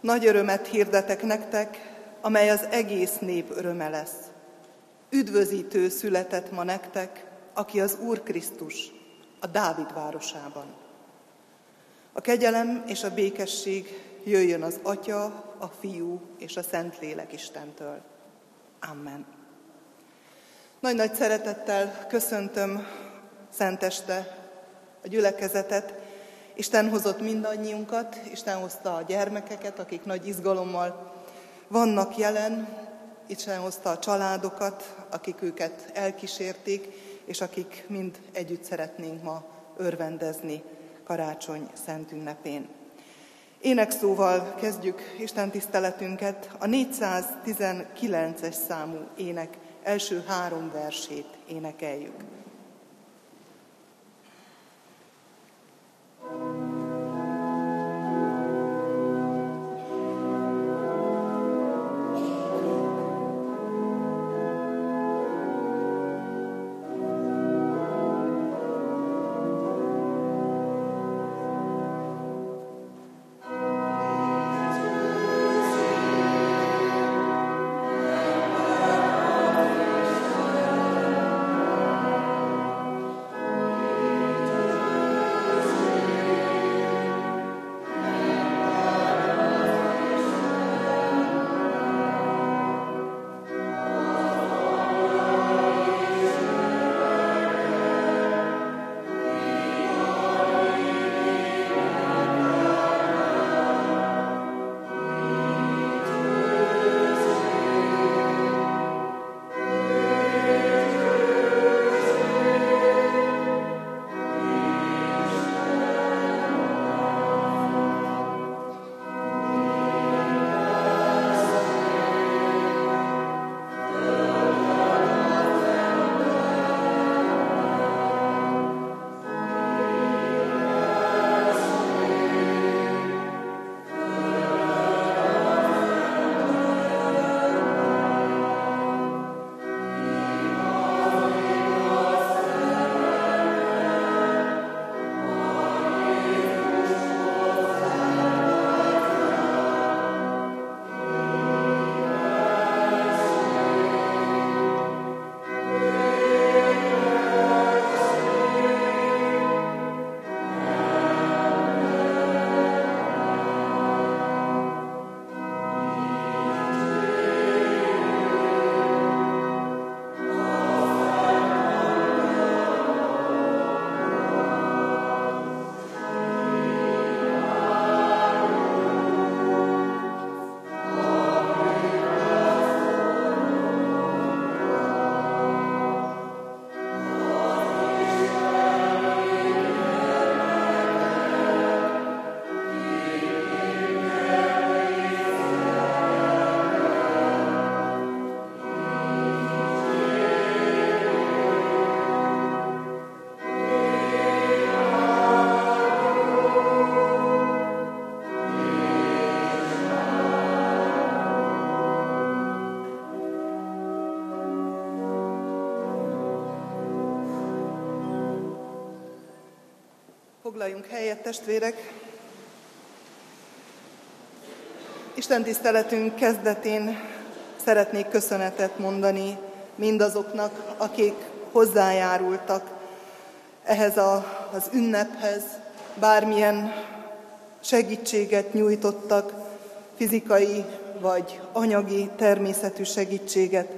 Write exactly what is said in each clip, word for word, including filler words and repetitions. Nagy örömet hirdetek nektek, amely az egész nép öröme lesz. Üdvözítő született ma nektek, aki az Úr Krisztus, a Dávid városában. A kegyelem és a békesség jöjjön az Atya, a Fiú és a Szentlélek Istentől. Amen. Nagy-nagy szeretettel köszöntöm Szenteste a gyülekezetet. Isten hozott mindannyiunkat, Isten hozta a gyermekeket, akik nagy izgalommal vannak jelen, Isten hozta a családokat, akik őket elkísérték, és akik mind együtt szeretnénk ma örvendezni karácsony szent ünnepén. Énekszóval kezdjük Isten tiszteletünket, a négyszáztizenkilences számú ének első három versét énekeljük. Foglaljunk helyet, testvérek! Isten tiszteletünk kezdetén szeretnék köszönetet mondani mindazoknak, akik hozzájárultak ehhez a, az ünnephez, bármilyen segítséget nyújtottak, fizikai vagy anyagi természetű segítséget.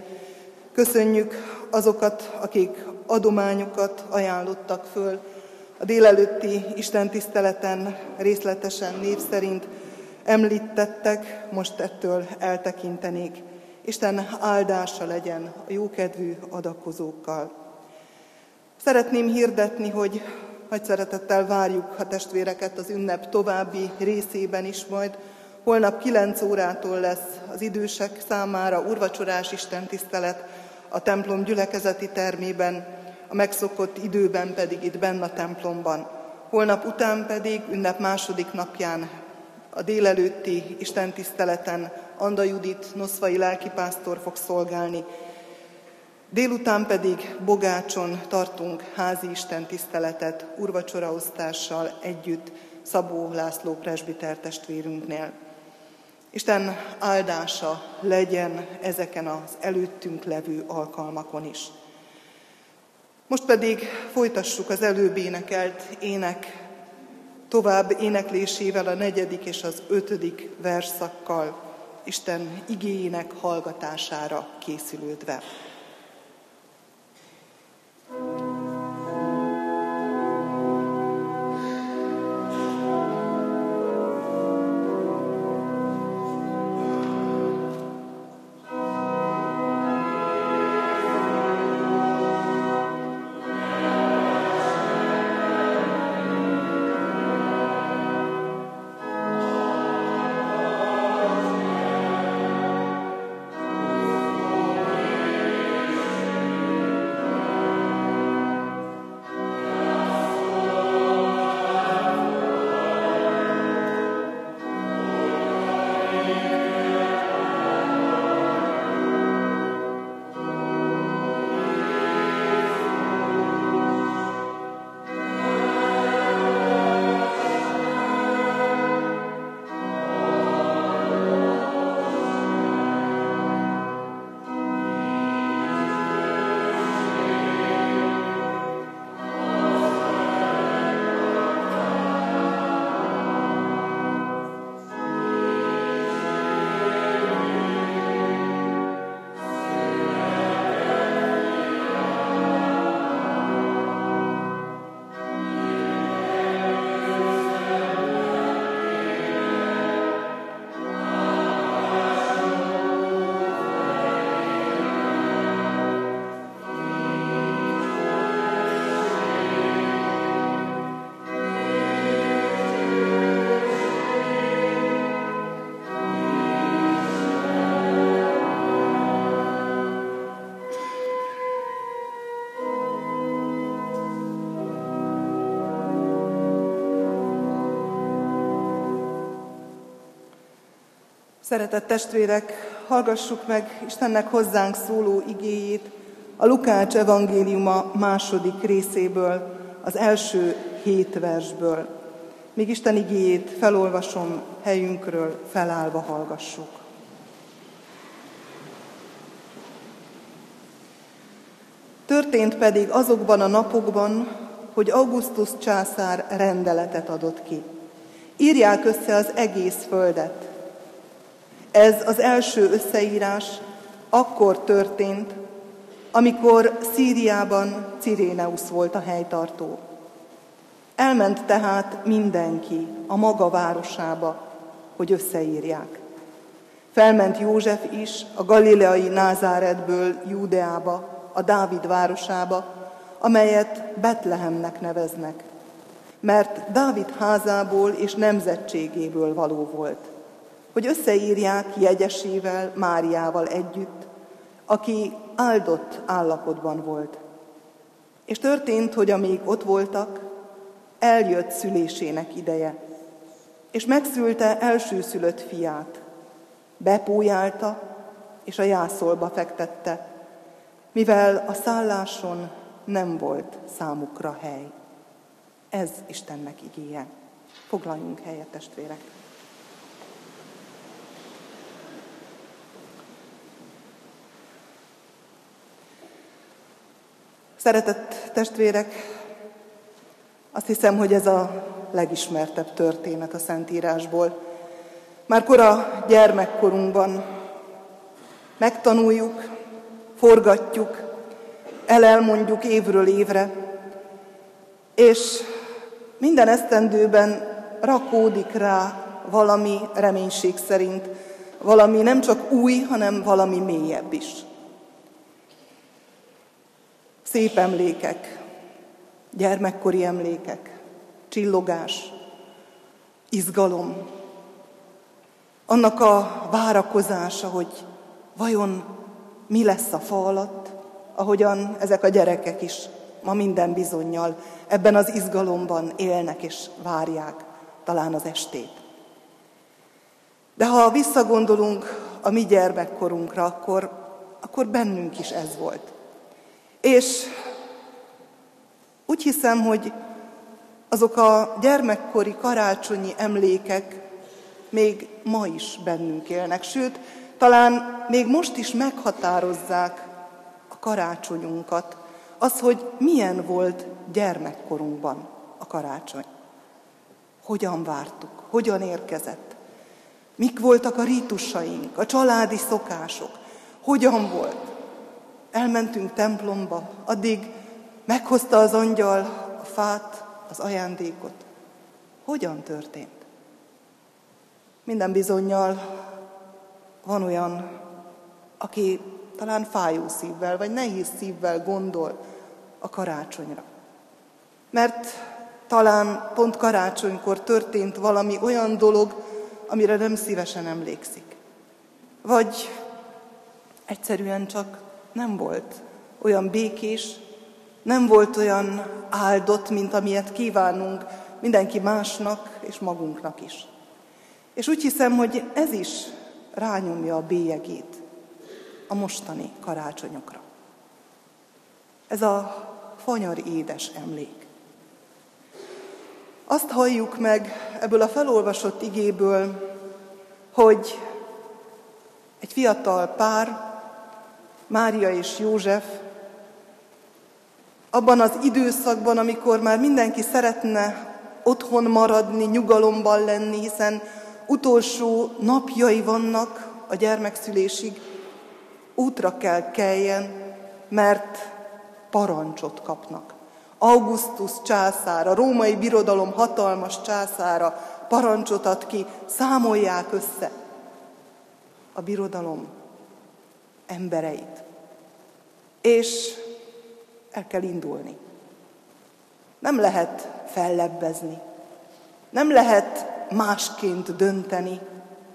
Köszönjük azokat, akik adományokat ajánlottak föl. A délelőtti istentiszteleten részletesen név szerint említettek, most ettől eltekintenék. Isten áldása legyen a jókedvű adakozókkal. Szeretném hirdetni, hogy nagy szeretettel várjuk a testvéreket az ünnep további részében is majd. Holnap kilenc órától lesz az idősek számára úrvacsorás istentisztelet a templom gyülekezeti termében, a megszokott időben pedig itt benn a templomban. Holnap után pedig ünnep második napján a délelőtti istentiszteleten Anda Judit, noszvai lelkipásztor fog szolgálni. Délután pedig Bogácson tartunk házi istentiszteletet úrvacsoraosztással együtt Szabó László presbiter testvérünknél. Isten áldása legyen ezeken az előttünk levő alkalmakon is. Most pedig folytassuk az előbb énekelt ének tovább éneklésével, a negyedik és az ötödik verszakkal, Isten igéinek hallgatására készülődve. Szeretett testvérek, hallgassuk meg Istennek hozzánk szóló igéjét a Lukács evangéliuma második részéből, az első hét versből. Míg Isten igéjét felolvasom, helyünkről felállva hallgassuk. Történt pedig azokban a napokban, hogy Augustus császár rendeletet adott ki. Írják össze az egész földet. Ez az első összeírás akkor történt, amikor Szíriában Ciréneusz volt a helytartó. Elment tehát mindenki a maga városába, hogy összeírják. Felment József is a galileai Názáretből Júdeába, a Dávid városába, amelyet Betlehemnek neveznek, mert Dávid házából és nemzetségéből való volt, hogy összeírják jegyesével, Máriával együtt, aki áldott állapotban volt. És történt, hogy amíg ott voltak, eljött szülésének ideje, és megszülte elsőszülött fiát, bepójálta, és a jászolba fektette, mivel a szálláson nem volt számukra hely. Ez Istennek igéje. Foglaljunk helyet, testvérek! Szeretett testvérek, azt hiszem, hogy ez a legismertebb történet a Szentírásból. Már kora gyermekkorunkban megtanuljuk, forgatjuk, elelmondjuk évről évre, és minden esztendőben rakódik rá valami reménység szerint, valami nem csak új, hanem valami mélyebb is. Szép emlékek, gyermekkori emlékek, csillogás, izgalom, annak a várakozása, hogy vajon mi lesz a fa alatt, ahogyan ezek a gyerekek is ma minden bizonnyal ebben az izgalomban élnek és várják talán az estét. De ha visszagondolunk a mi gyermekkorunkra, akkor, akkor bennünk is ez volt. És úgy hiszem, hogy azok a gyermekkori karácsonyi emlékek még ma is bennünk élnek, sőt, talán még most is meghatározzák a karácsonyunkat, az, hogy milyen volt gyermekkorunkban a karácsony. Hogyan vártuk, hogyan érkezett, mik voltak a rítusaink, a családi szokások, hogyan volt. Elmentünk templomba, addig meghozta az angyal a fát, az ajándékot. Hogyan történt? Minden bizonnyal van olyan, aki talán fájó szívvel, vagy nehéz szívvel gondol a karácsonyra. Mert talán pont karácsonykor történt valami olyan dolog, amire nem szívesen emlékszik. Vagy egyszerűen csak nem volt olyan békés, nem volt olyan áldott, mint amilyet kívánunk mindenki másnak és magunknak is. És úgy hiszem, hogy ez is rányomja a bélyegét a mostani karácsonyokra. Ez a fanyar édes emlék. Azt halljuk meg ebből a felolvasott igéből, hogy egy fiatal pár, Mária és József, abban az időszakban, amikor már mindenki szeretne otthon maradni, nyugalomban lenni, hiszen utolsó napjai vannak a gyermekszülésig, útra kell keljen, mert parancsot kapnak. Augustus császár, a római birodalom hatalmas császára parancsot ad ki, számolják össze a birodalom embereit. És el kell indulni. Nem lehet fellebbezni. Nem lehet másként dönteni.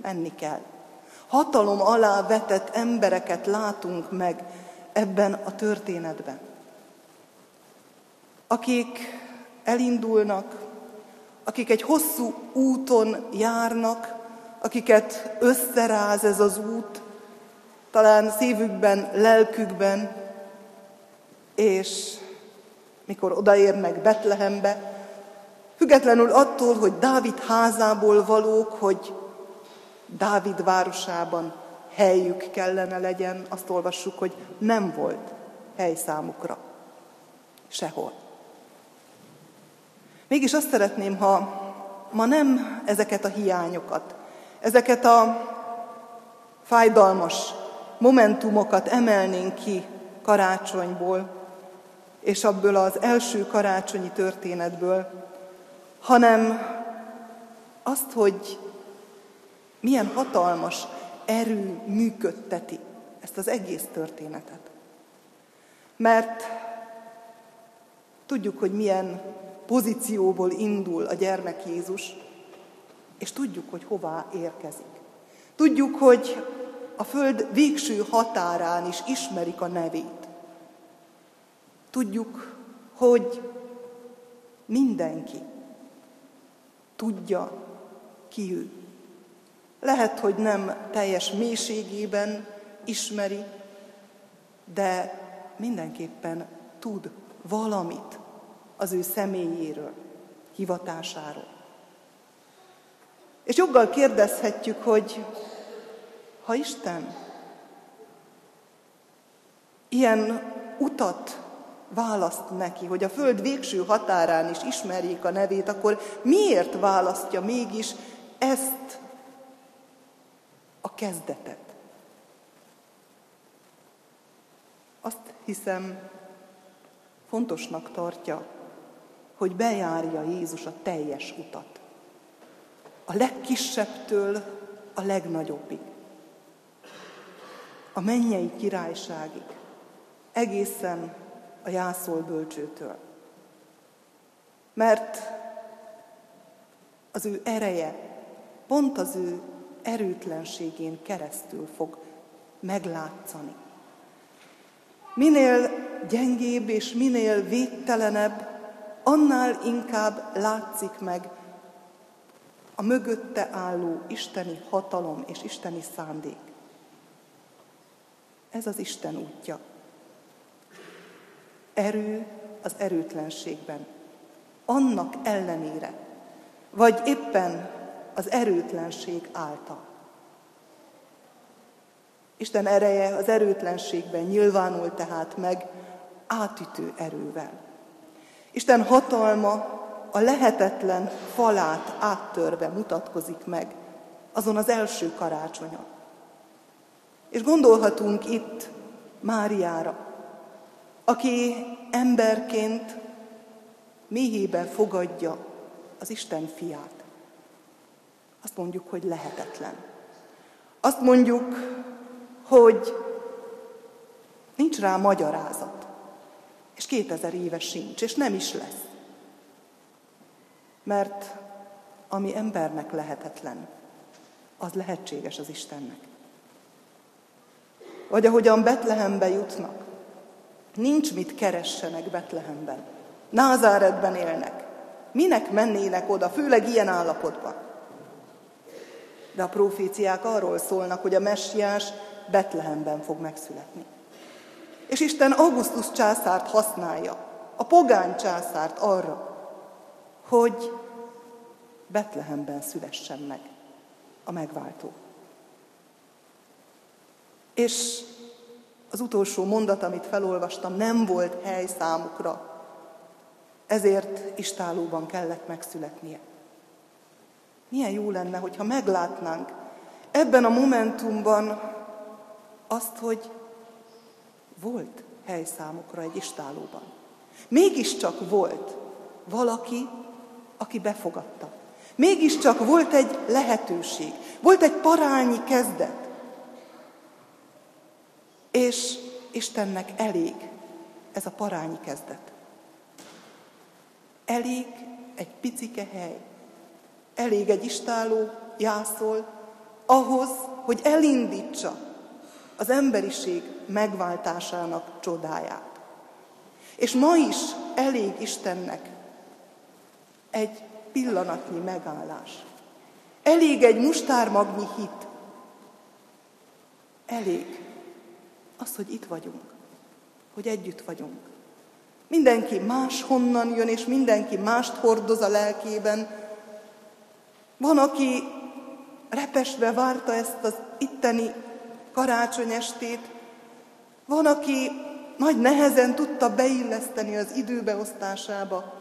Menni kell. Hatalom alá vetett embereket látunk meg ebben a történetben. Akik elindulnak, akik egy hosszú úton járnak, akiket összeráz ez az út, talán szívükben, lelkükben, és mikor odaérnek Betlehembe, függetlenül attól, hogy Dávid házából valók, hogy Dávid városában helyük kellene legyen, azt olvassuk, hogy nem volt hely számukra sehol. Mégis azt szeretném, ha ma nem ezeket a hiányokat, ezeket a fájdalmas momentumokat emelnénk ki karácsonyból, és abból az első karácsonyi történetből, hanem azt, hogy milyen hatalmas erő működteti ezt az egész történetet. Mert tudjuk, hogy milyen pozícióból indul a gyermek Jézus, és tudjuk, hogy hová érkezik. Tudjuk, hogy a föld végső határán is ismerik a nevét. Tudjuk, hogy mindenki tudja, ki ő. Lehet, hogy nem teljes mélységében ismeri, de mindenképpen tud valamit az ő személyéről, hivatásáról. És joggal kérdezhetjük, hogy ha Isten ilyen utat választ neki, hogy a föld végső határán is ismerjék a nevét, akkor miért választja mégis ezt a kezdetet? Azt hiszem, fontosnak tartja, hogy bejárja Jézus a teljes utat. A legkisebbtől a legnagyobbig. A mennyei királyságig, egészen a jászolbölcsőtől. Mert az ő ereje, pont az ő erőtlenségén keresztül fog meglátszani. Minél gyengébb és minél védtelenebb, annál inkább látszik meg a mögötte álló isteni hatalom és isteni szándék. Ez az Isten útja. Erő az erőtlenségben. Annak ellenére, vagy éppen az erőtlenség által. Isten ereje az erőtlenségben nyilvánul tehát meg átütő erővel. Isten hatalma a lehetetlen falát áttörve mutatkozik meg azon az első karácsonyon. És gondolhatunk itt Máriára, aki emberként méhébe fogadja az Isten fiát. Azt mondjuk, hogy lehetetlen. Azt mondjuk, hogy nincs rá magyarázat. És kétezer éve sincs, és nem is lesz. Mert ami embernek lehetetlen, az lehetséges az Istennek. Vagy ahogyan Betlehembe jutnak. Nincs mit keressenek Betlehemben. Názáretben élnek. Minek mennének oda, főleg ilyen állapotban? De a proféciák arról szólnak, hogy a messiás Betlehemben fog megszületni. És Isten Augustus császárt használja, a pogány császárt arra, hogy Betlehemben szülessen meg a megváltó. És az utolsó mondat, amit felolvastam, nem volt hely számukra, ezért istállóban kellett megszületnie. Milyen jó lenne, hogyha meglátnánk ebben a momentumban azt, hogy volt hely számukra egy istállóban. Mégiscsak volt valaki, aki befogadta. Mégiscsak volt egy lehetőség, volt egy parányi kezdet. És Istennek elég ez a parányi kezdet. Elég egy picike hely, elég egy istálló, jászol, ahhoz, hogy elindítsa az emberiség megváltásának csodáját. És ma is elég Istennek egy pillanatnyi megállás. Elég egy mustármagnyi hit. Elég az, hogy itt vagyunk, hogy együtt vagyunk. Mindenki máshonnan jön, és mindenki mást hordoz a lelkében. Van, aki repesve várta ezt az itteni karácsony estét, van, aki nagy nehezen tudta beilleszteni az időbeosztásába,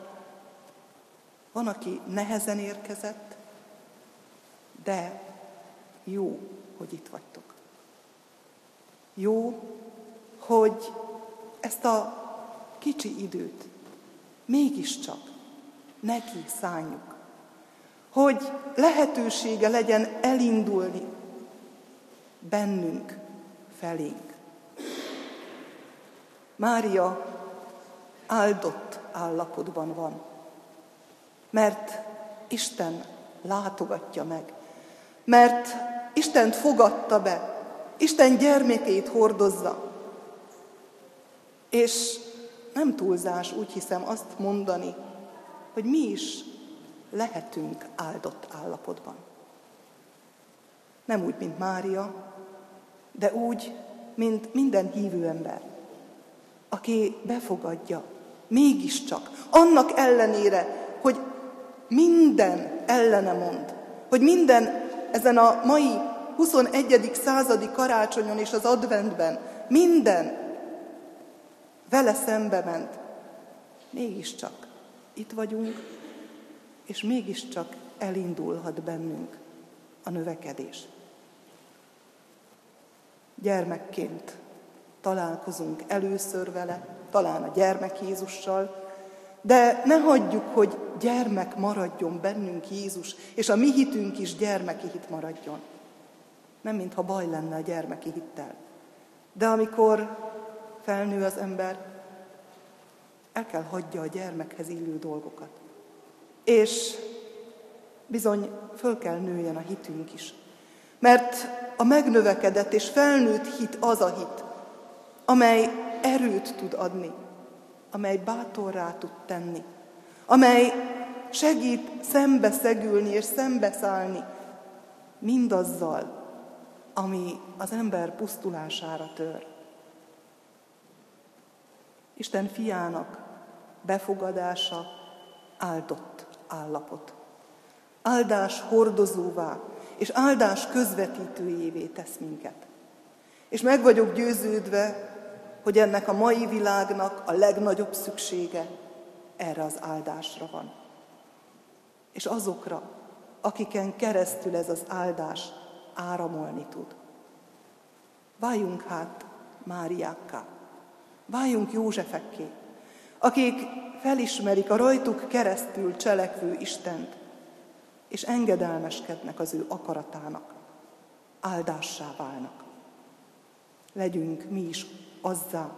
van, aki nehezen érkezett, de jó, hogy itt vagytok. Jó, hogy ezt a kicsi időt mégiscsak neki szánjuk, hogy lehetősége legyen elindulni bennünk, felénk. Mária áldott állapotban van, mert Isten látogatja meg, mert Istent fogadta be, Isten gyermekét hordozza. És nem túlzás, úgy hiszem, azt mondani, hogy mi is lehetünk áldott állapotban. Nem úgy, mint Mária, de úgy, mint minden hívő ember, aki befogadja mégiscsak, annak ellenére, hogy minden ellene mond, hogy minden ezen a mai huszonegyedik századi karácsonyon és az adventben, minden vele szembe ment. Mégiscsak itt vagyunk, és mégiscsak elindulhat bennünk a növekedés. Gyermekként találkozunk először vele, talán a gyermek Jézussal, de ne hagyjuk, hogy gyermek maradjon bennünk Jézus, és a mi hitünk is gyermeki hit maradjon. Nem mintha baj lenne a gyermeki hittel. De amikor felnő az ember, el kell hagyja a gyermekhez illő dolgokat. És bizony föl kell nőjen a hitünk is. Mert a megnövekedett és felnőtt hit az a hit, amely erőt tud adni, amely bátorrá tud tenni, amely segít szembeszegülni és szembeszállni mindazzal, ami az ember pusztulására tör. Isten fiának befogadása áldott állapot. áldás hordozóvá és áldás közvetítőjévé tesz minket. És meg vagyok győződve, hogy ennek a mai világnak a legnagyobb szüksége erre az áldásra van. És azokra, akiken keresztül ez az áldás áramolni tud. Váljunk hát Máriákká, váljunk Józsefekké, akik felismerik a rajtuk keresztül cselekvő Istent, és engedelmeskednek az ő akaratának, áldássá válnak. Legyünk mi is azzá.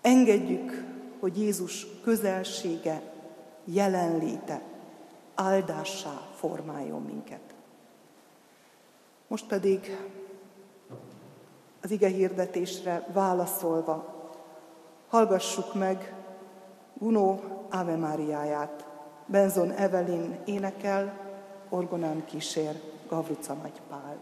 Engedjük, hogy Jézus közelsége, jelenléte áldássá formáljon minket. Most pedig az ige hirdetésre válaszolva hallgassuk meg Gunó Ave Máriáját. Benzon Evelyn énekel, orgonán kísér Gavruca Nagy Pál.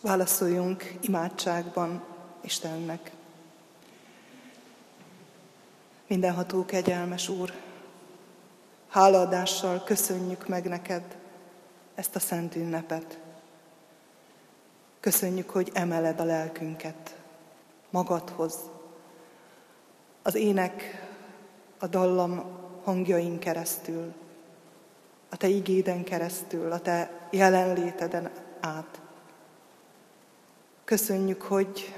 Válaszoljunk imádságban Istennek. Mindenható kegyelmes Úr, hálaadással köszönjük meg neked ezt a szent ünnepet. Köszönjük, hogy emeled a lelkünket magadhoz. Az ének, a dallam hangjain keresztül, a Te igéden keresztül, a Te jelenléteden át. Köszönjük, hogy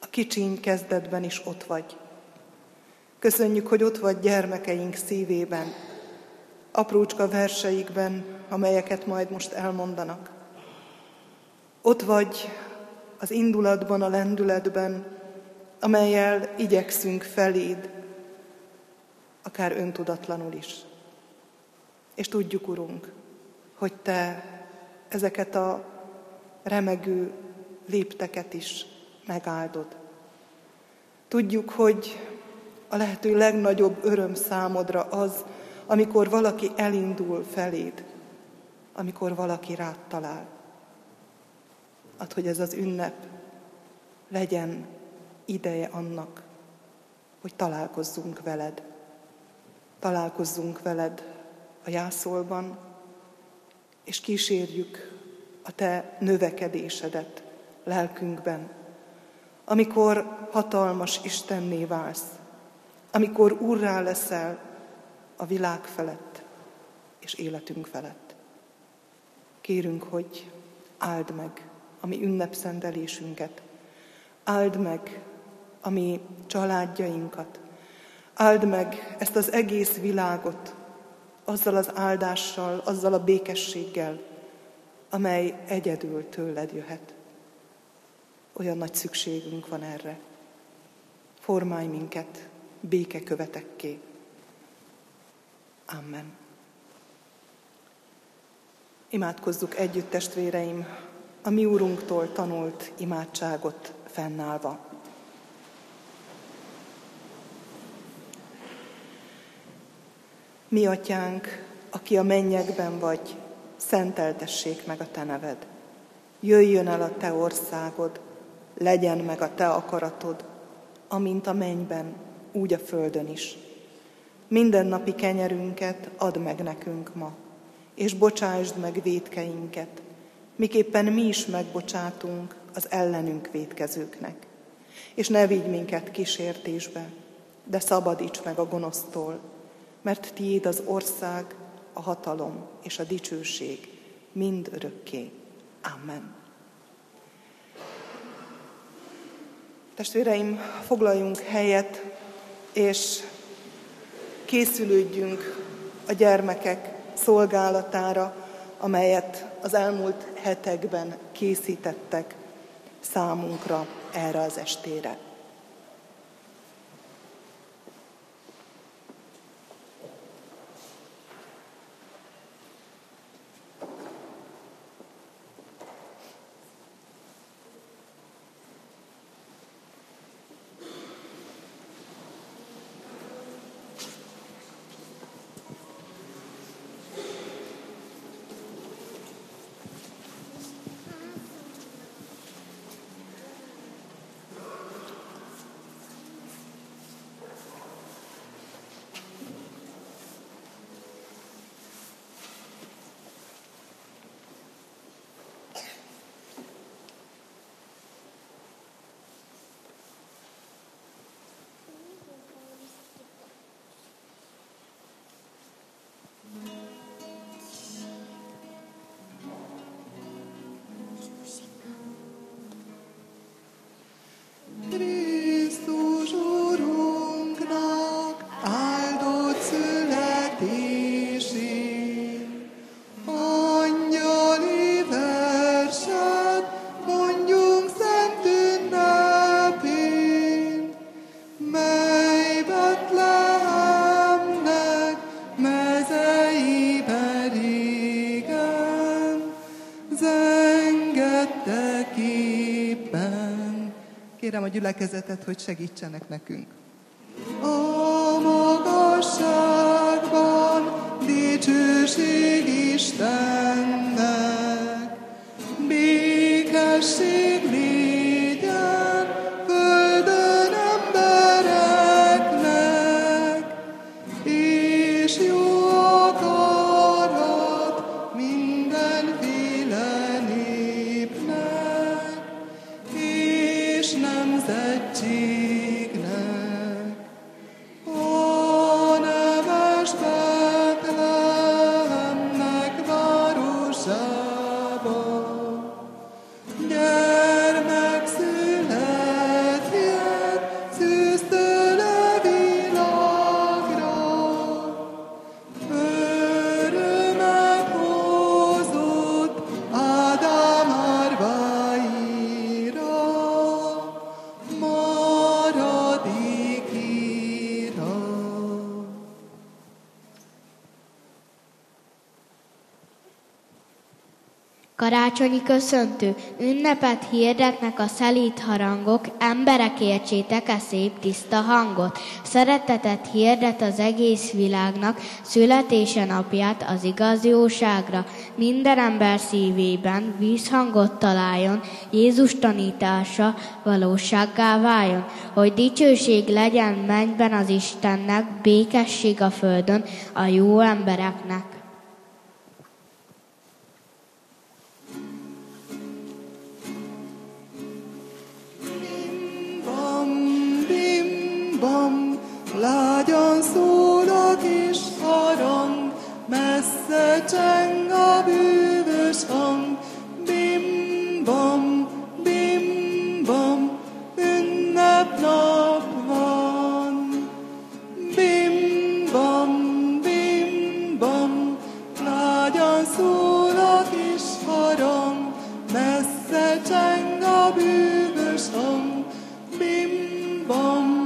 a kicsiny kezdetben is ott vagy. Köszönjük, hogy ott vagy gyermekeink szívében, aprócska verseikben, amelyeket majd most elmondanak. Ott vagy az indulatban, a lendületben, amelyel igyekszünk feléd, akár öntudatlanul is. És tudjuk, Urunk, hogy Te ezeket a remegő lépteket is megáldod. Tudjuk, hogy a lehető legnagyobb öröm számodra az, amikor valaki elindul feléd, amikor valaki rád talál. Add, hogy ez az ünnep legyen ideje annak, hogy találkozzunk veled. Találkozzunk veled a jászolban, és kísérjük a Te növekedésedet lelkünkben. Amikor hatalmas Istenné válsz, amikor urrá leszel a világ felett és életünk felett. Kérünk, hogy áld meg a mi ünnepszentelésünket, áld meg a mi családjainkat, áld meg ezt az egész világot azzal az áldással, azzal a békességgel, amely egyedül tőled jöhet. Olyan nagy szükségünk van erre. Formálj minket békekövetekké. Amen. Imádkozzuk együtt, testvéreim, a mi Úrunktól tanult imádságot fennállva. Mi Atyánk, aki a mennyekben vagy, szenteltessék meg a Te neved. Jöjjön el a Te országod, legyen meg a Te akaratod, amint a mennyben, úgy a földön is. Mindennapi kenyerünket add meg nekünk ma, és bocsásd meg vétkeinket, miképpen mi is megbocsátunk az ellenünk vétkezőknek. És ne vigy minket kísértésbe, de szabadíts meg a gonosztól, mert tiéd az ország, a hatalom és a dicsőség mind örökké. Amen. Testvéreim, foglaljunk helyet, és készülődjünk a gyermekek szolgálatára, amelyet az elmúlt hetekben készítettek számunkra erre az estére. Kérem a gyülekezetet, hogy segítsenek nekünk. A magasságban dicsőség Istennek, békesség légyen földön embereknek, és jó akarat mindenféle népnek, és nem nemzetségnek, a nemes Betlehem Karácsonyi köszöntő, ünnepet hirdetnek a szelíd harangok, emberek értsétek e szép tiszta hangot. Szeretetet hirdet az egész világnak, születése napját az igaz jóságra. Minden ember szívében vízhangot találjon, Jézus tanítása valósággá váljon. Hogy dicsőség legyen mennyben az Istennek, békesség a földön a jó embereknek. Bam, lágyan szól a kis harang, messze cseng a bűvös hang. Bim bam, bim bam, ünnepnap van. Bim bam, bim bam, lágyan szól a kis harang, messze cseng a bűvös hang. Bim bam.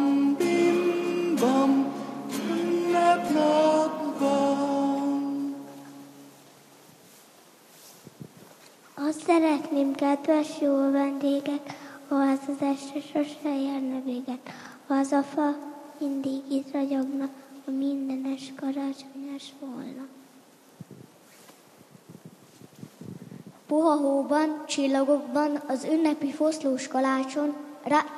Azt szeretném, kedves jó vendégek, ahhoz az este sose érne véget, az a fa mindig itt ragyogna, a mindenes karácsonyos volna. Puha hóban, csillagokban, az ünnepi foszlós kalácson,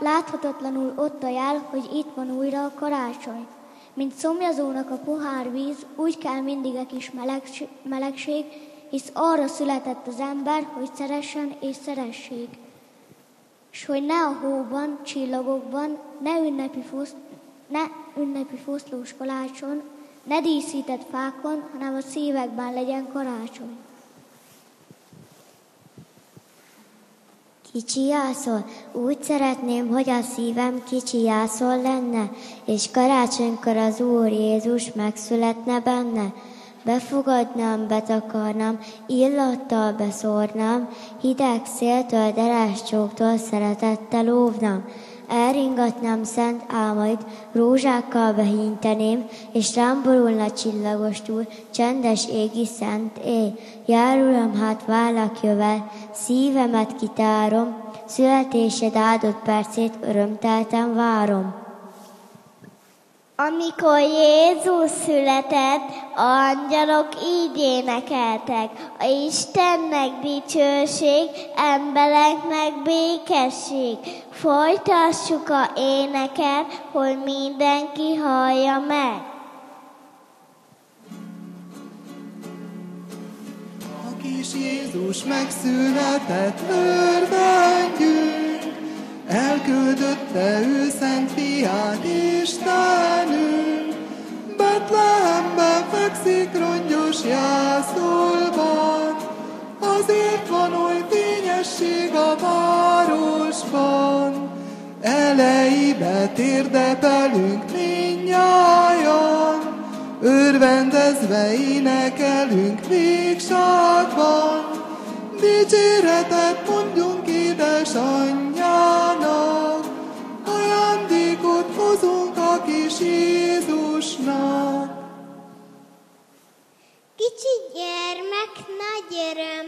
láthatatlanul ott a jel, hogy itt van újra a karácsony. Mint szomjazónak a pohár víz, úgy kell mindig egy kis melegség, melegség, hisz arra született az ember, hogy szeressen és szeressék. S hogy ne a hóban, csillagokban, ne ünnepi, fosz, ne ünnepi foszlós kalácson, ne díszített fákon, hanem a szívekben legyen karácsony. Kicsi jászol, úgy szeretném, hogy a szívem kicsi jászol lenne, és karácsonykor az Úr Jézus megszületne benne. Befogadnám, betakarnám, illattal beszórnám, hideg széltől, deráscsóktól szeretettel óvnám. Elringatnám szent álmaid, rózsákkal behínteném, és rám borulna csillagos túl, csendes égi szent éj. Járulom hát vállak jövel, szívemet kitárom, születésed áldott percét örömtelten várom. Amikor Jézus született, angyalok így énekeltek, a Istennek dicsőség, embereknek békesség. Folytassuk a éneket, hogy mindenki hallja meg. A kis Jézus megszületett, örvendjünk, elküldötte ő szent fiát, Istenünk. Betlehemben fekszik rongyos jászolban, azért van oly fényesség a városban. Eleibe térdepelünk mindnyájan, örvendezve énekelünk végságban. Dicséretet mondjunk édesanyjának, ajándékot hozunk a kis Jézusnak. Kicsi gyermek, nagy öröm,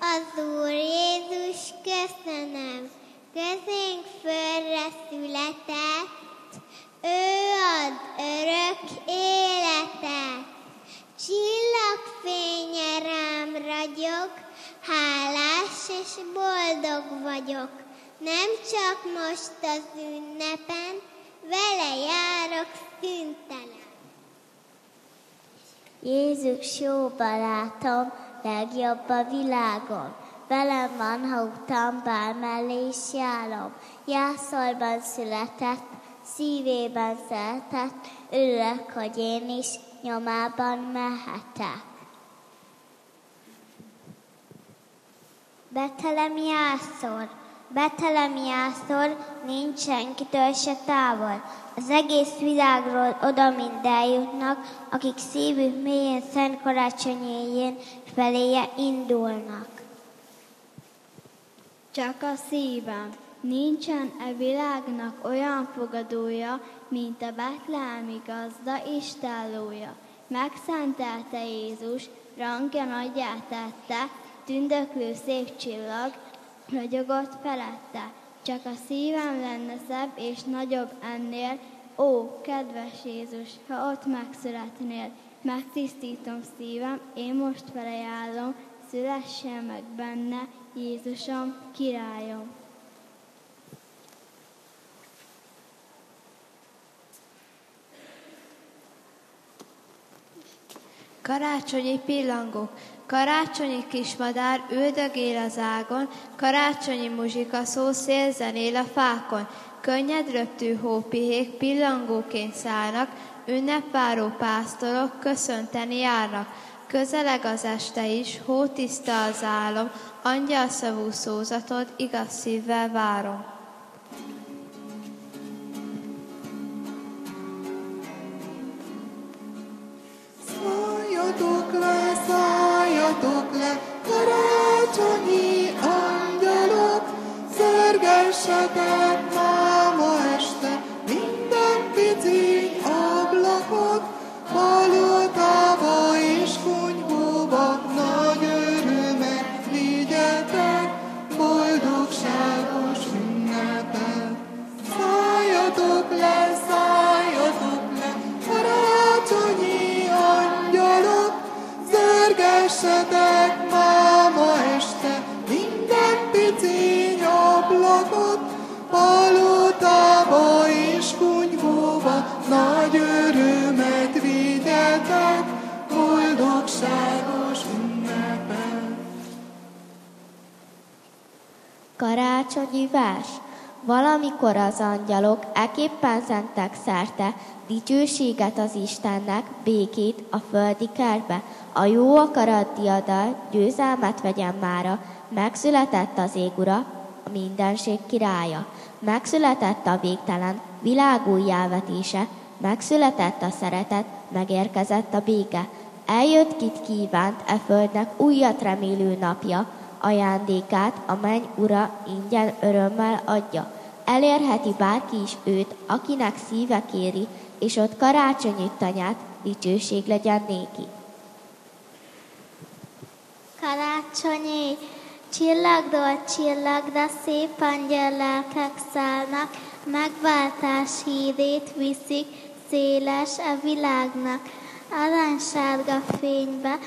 az Úr Jézus köszönöm. Közénk földre született, ő ad örök életet. Csillagfénye rám ragyog, hálás és boldog vagyok. Nem csak most az ünnepen, vele járok szüntelen. Jézus jó barátom, legjobb a világon. Velem van, ha utam, bármellé is járok. Jászolban született, szívében szeretett, örülök, hogy én is nyomában mehetek. Betlehem jászol, Betlehem jászol, nincs senkitől se távol. Az egész világról oda mind eljutnak, akik szívük mélyén, szent karácsony éjjén feléje indulnak. Csak a szívem, nincsen e világnak olyan fogadója, mint a betlehemi gazda és tálója. Megszentelte Jézus, rangja nagyjá tette, tündöklő szép csillag ragyogott felette. Csak a szívem lenne szebb és nagyobb ennél, ó, kedves Jézus, ha ott megszületnél, megtisztítom szívem, én most felé állom, szülessen meg benne, Jézusom, királyom. Karácsonyi pillangók, karácsonyi kismadár üldögél az ágon, karácsonyi muzsika szó szélzenél a fákon, könnyed röptű hópihék pillangóként szállnak, ünnepváró pásztorok köszönteni járnak. Közeleg az este is, hótiszta az álom, angyalszavú szózatod igaz szívvel várom. Szálljatok le, szálljatok le, karácsonyi angyalok, szergessetek már ma este minden pici ablakot, palotába és kunyhóba nagy örömet vigyetek, boldogságos ünnepet. Szálljatok le, szálljatok le, karácsonyi angyalok, zörgessetek már ma este minden pici ablakot, palotába és kunyhóba nagy örömet vigyetek, boldogságos ünnepet. Karácsonyi vers. Valamikor az angyalok eképpen szentek szerte dicsőséget az Istennek, békét a földi kertbe. A jó akarat diadal győzelmet vegyen mára, megszületett az ég ura, a mindenség királya. Megszületett a végtelen, világújjá vetése, megszületett a szeretet, megérkezett a béke. Eljött, kit kívánt e földnek újat remélő napja, ajándékát a menny ura ingyen örömmel adja. Elérheti bárki is őt, akinek szíve kéri, és ott karácsonyi tanyát, dicsőség legyen néki. Karácsonyi! Csillagról csillagra szép angyallelkek szállnak, megváltás hírét viszik, széles a világnak. Aranysárga fénybe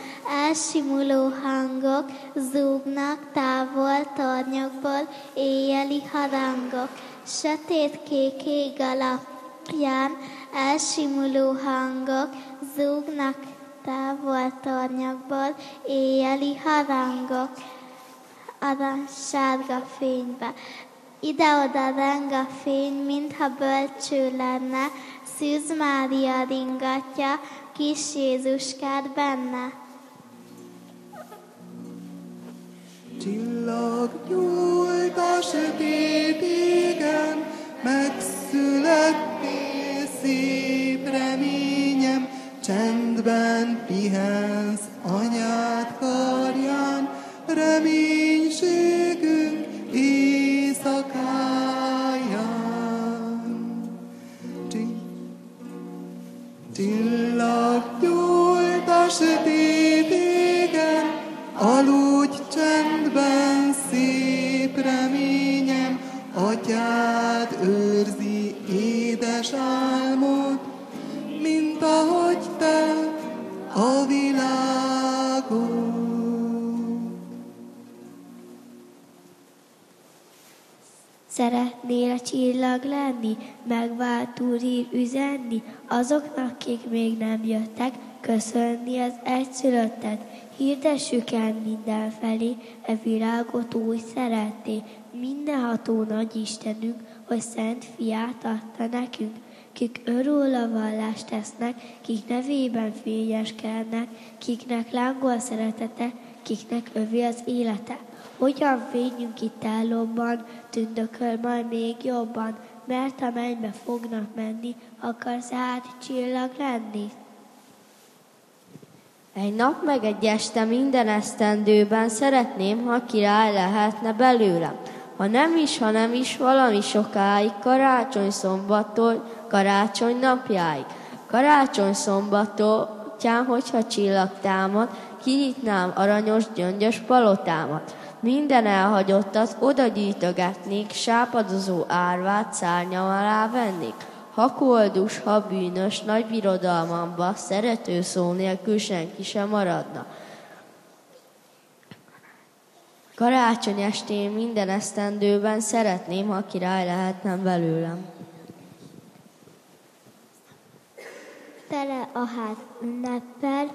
elsimuló hangok zúgnak távol tornyokból éjjeli harangok. Sötétkék ég alapján elsimuló hangok zúgnak távol tornyokból éjjeli harangok. Aranysárga fénybe, ide-oda reng a fény, mintha bölcső lenne, Szűz Mária ringatja, kis Jézuskát benne. Csillag gyújt a sötét égen, megszülettél szép reményem, csendben pihensz anyád karján, reménységünk éjszakáján. Csillag gyújt a sötét égen, aludj csendben szép reményem, atyád őrzi édes álmod, mint ahogy te a világod. Szeretnél csillag lenni, megváltó hír üzenni, azoknak, kik még nem jöttek, köszönni az egyszülöttet. Hirdessük el mindenfelé, e világot úgy szeretté, mindenható nagy Istenünk, hogy szent fiát adta nekünk, kik örül a vallást tesznek, kik nevében fényeskednek, kiknek lángol szeretete, kiknek övé az élete. Hogyan fényünk itt állóban, tündököl majd még jobban, mert a mennybe fognak menni, akarsz hát csillag lenni? Egy nap meg egy este minden esztendőben szeretném, ha király lehetne belőlem. Ha nem is, ha nem is, valami sokáig, karácsony szombattól karácsony napjáig. Karácsony szombattól atyám, hogyha csillag támad, kinyitnám aranyos, gyöngyös palotámat. Minden elhagyottat oda gyűjtögetnék, sápadozó árvát szárnyam alá vennék. Ha koldus, ha bűnös, nagy birodalmamba, szerető szó nélkül senki sem maradna. Karácsony estén minden esztendőben szeretném, ha király lehetnem belőlem. Tele a ház ünnepel,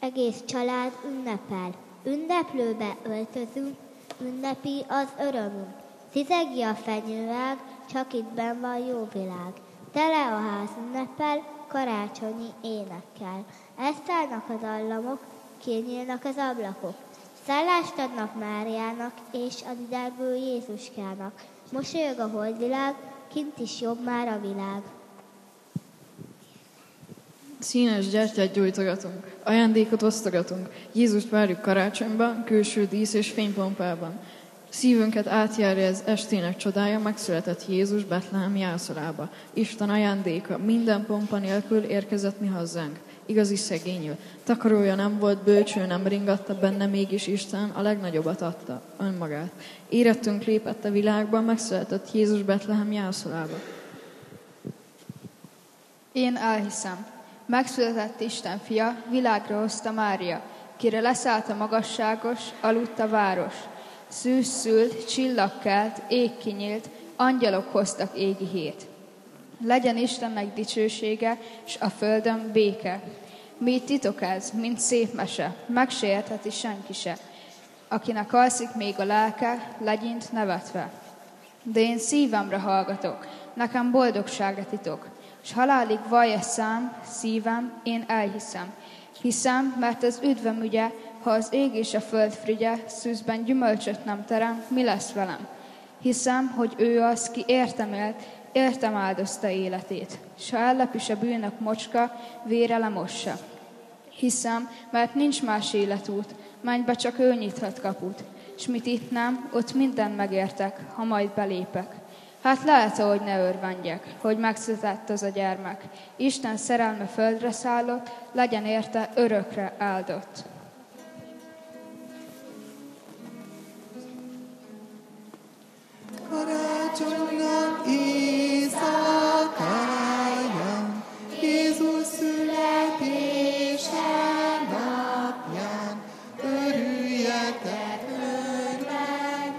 egész család ünnepel. Ünneplőbe öltözünk, ünnepi az örömünk. Szizegi a fenyőág, csak itt benn van jó világ. Tele a ház ünnepel, karácsonyi énekkel. Esztelnek az allamok, kinyílnak az ablakok. Szállást adnak Máriának és az idelből Jézuskának. Mosolyog a holdvilág, kint is jobb már a világ. Színes gyertyát gyújtogatunk, ajándékot osztogatunk, Jézust várjuk karácsonyban, külső dísz és fénypompában. Szívünket átjárja ez estének csodája, megszületett Jézus Betlehem jászolába. Isten ajándéka, minden pompa nélkül érkezett mi hazzánk. Igazi szegényül, takarója nem volt, bölcső nem ringatta benne, mégis Isten a legnagyobbat adta, önmagát. Érettünk lépett a világban, megszületett Jézus Betlehem jászolába. Én elhiszem. Megszületett Isten fia, világra hozta Mária, kire leszállt a magasságos, aludt a város. Szűz szült, csillagkelt, ég kinyílt, angyalok hoztak égi hét. Legyen Isten megdicsősége, s a földön béke. Mi titok ez, mint szép mese, megsértheti senki se. Akinek alszik még a lelke, legyint nevetve. De én szívemre hallgatok, nekem boldogság a titok. S halálig vallja szám, szívem, én elhiszem. Hiszem, mert az üdvöm ügye, ha az ég és a föld frigye, szűzben gyümölcsöt nem terem, mi lesz velem? Hiszem, hogy ő az, ki értem élt, értem áldozta életét. S ha ellep is a bűnök mocska, vére lemossa. Hiszem, mert nincs más életút, mennybe csak ő nyithat kaput. S mit itt nem, ott mindent megértek, ha majd belépek. Hát lehet, hogy ne örvendjek, hogy megszületett az a gyermek. Isten szerelme földre szállott, legyen érte örökre áldott. Karácsonynak éjszakáján, Jézus születése napján, örüljetek, örvendetek,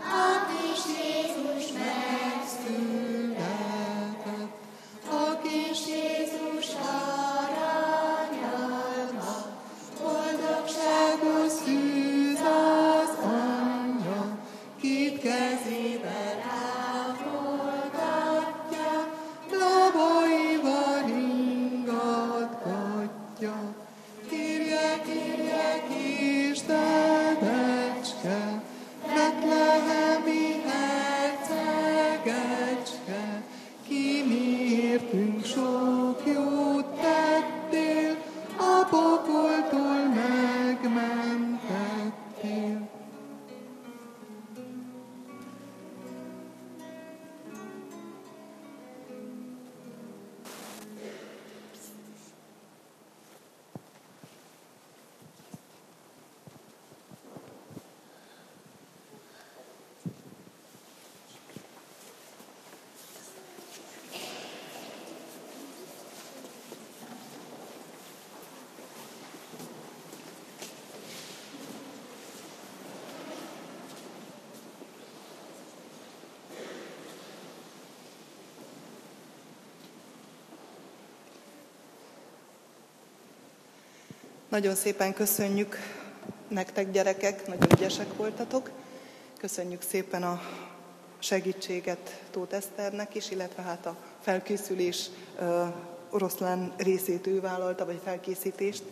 addig Jézus megszületett. A kis Jézus aranyalma, boldogságos szűz az anyja, két kezében ápolgatja, lábaival ringatgatja. Kérje, kérje, kis tebecske, betlehemi hercegecske, ki miértünk sok jót tettél, a pokoltól megmentettél. Nagyon szépen köszönjük nektek, gyerekek, nagyon ügyesek voltatok. Köszönjük szépen a segítséget Tóth Eszternek is, illetve hát a felkészülés oroszlán részét ő vállalta, vagy felkészítést.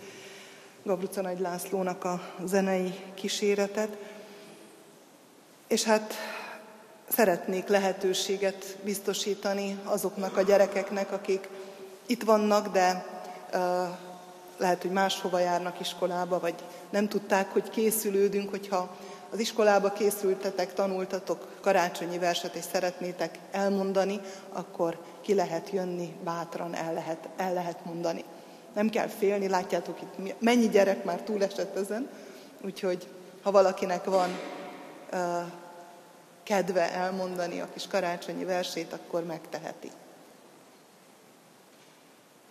Gabruca Nagy Lászlónak a zenei kíséretet. És hát szeretnék lehetőséget biztosítani azoknak a gyerekeknek, akik itt vannak, de... lehet, hogy máshova járnak iskolába, vagy nem tudták, hogy készülődünk, hogyha az iskolába készültetek, tanultatok karácsonyi verset, és szeretnétek elmondani, akkor ki lehet jönni, bátran el lehet, el lehet mondani. Nem kell félni, látjátok itt mennyi gyerek már túlesett ezen, úgyhogy ha valakinek van uh, kedve elmondani a kis karácsonyi versét, akkor megteheti.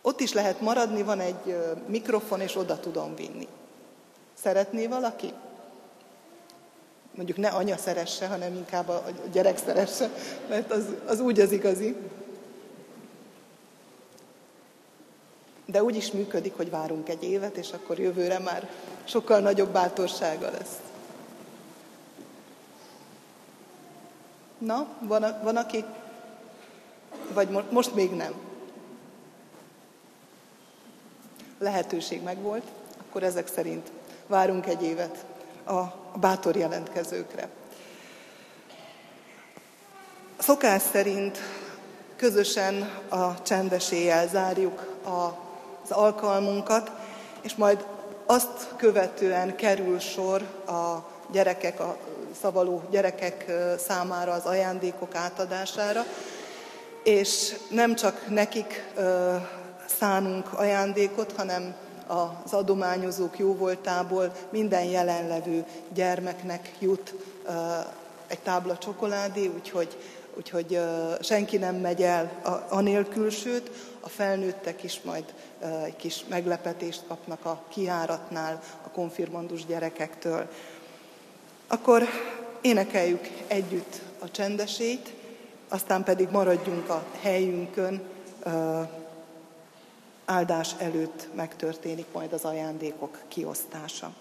Ott is lehet maradni, van egy uh, mikrofon, és oda tudom vinni. Szeretné valaki? Mondjuk ne anya szeresse, hanem inkább a gyerek szeresse, mert az, az úgy az igazi. De úgy is működik, hogy várunk egy évet, és akkor jövőre már sokkal nagyobb bátorsága lesz. Na, van, a, van aki? Vagy mo- most még nem. A lehetőség megvolt, akkor ezek szerint várunk egy évet a bátor jelentkezőkre. Szokás szerint közösen a csendes éjjel zárjuk az alkalmunkat, és majd azt követően kerül sor a gyerekek, a szavaló gyerekek számára az ajándékok átadására, és nem csak nekik szánunk ajándékot, hanem az adományozók jóvoltából minden jelenlevő gyermeknek jut egy tábla csokoládé, úgyhogy, úgyhogy senki nem megy el anélkül, sőt, a felnőttek is majd egy kis meglepetést kapnak a kijáratnál a konfirmandus gyerekektől. Akkor énekeljük együtt a csendesét, aztán pedig maradjunk a helyünkön, áldás előtt megtörténik majd az ajándékok kiosztása.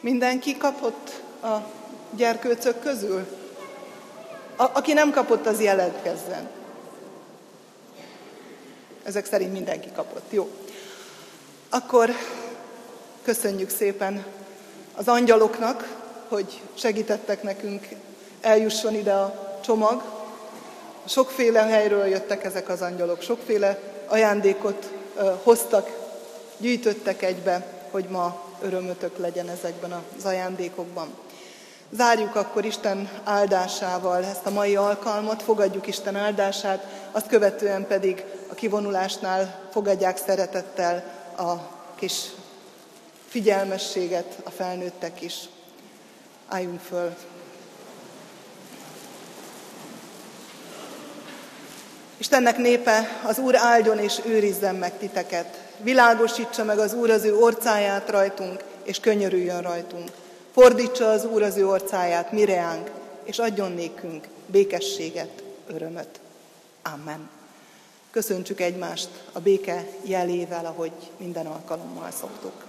Mindenki kapott a gyerkőcök közül? A- aki nem kapott, az jelentkezzen. Ezek szerint mindenki kapott. Jó. Akkor köszönjük szépen az angyaloknak, hogy segítettek nekünk eljusson ide a csomag. Sokféle helyről jöttek ezek az angyalok, sokféle ajándékot hoztak, gyűjtöttek egybe, hogy ma örömötök legyen ezekben az ajándékokban. Zárjuk akkor Isten áldásával ezt a mai alkalmat, fogadjuk Isten áldását, azt követően pedig a kivonulásnál fogadják szeretettel a kis figyelmességet a felnőttek is. Álljunk föl! Istennek népe, az Úr áldjon és őrizzen meg titeket. Világosítsa meg az Úr az ő orcáját rajtunk, és könyörüljön rajtunk. Fordítsa az Úr az ő orcáját mireánk, és adjon nékünk békességet, örömöt. Amen. Köszöntsük egymást a béke jelével, ahogy minden alkalommal szoktuk.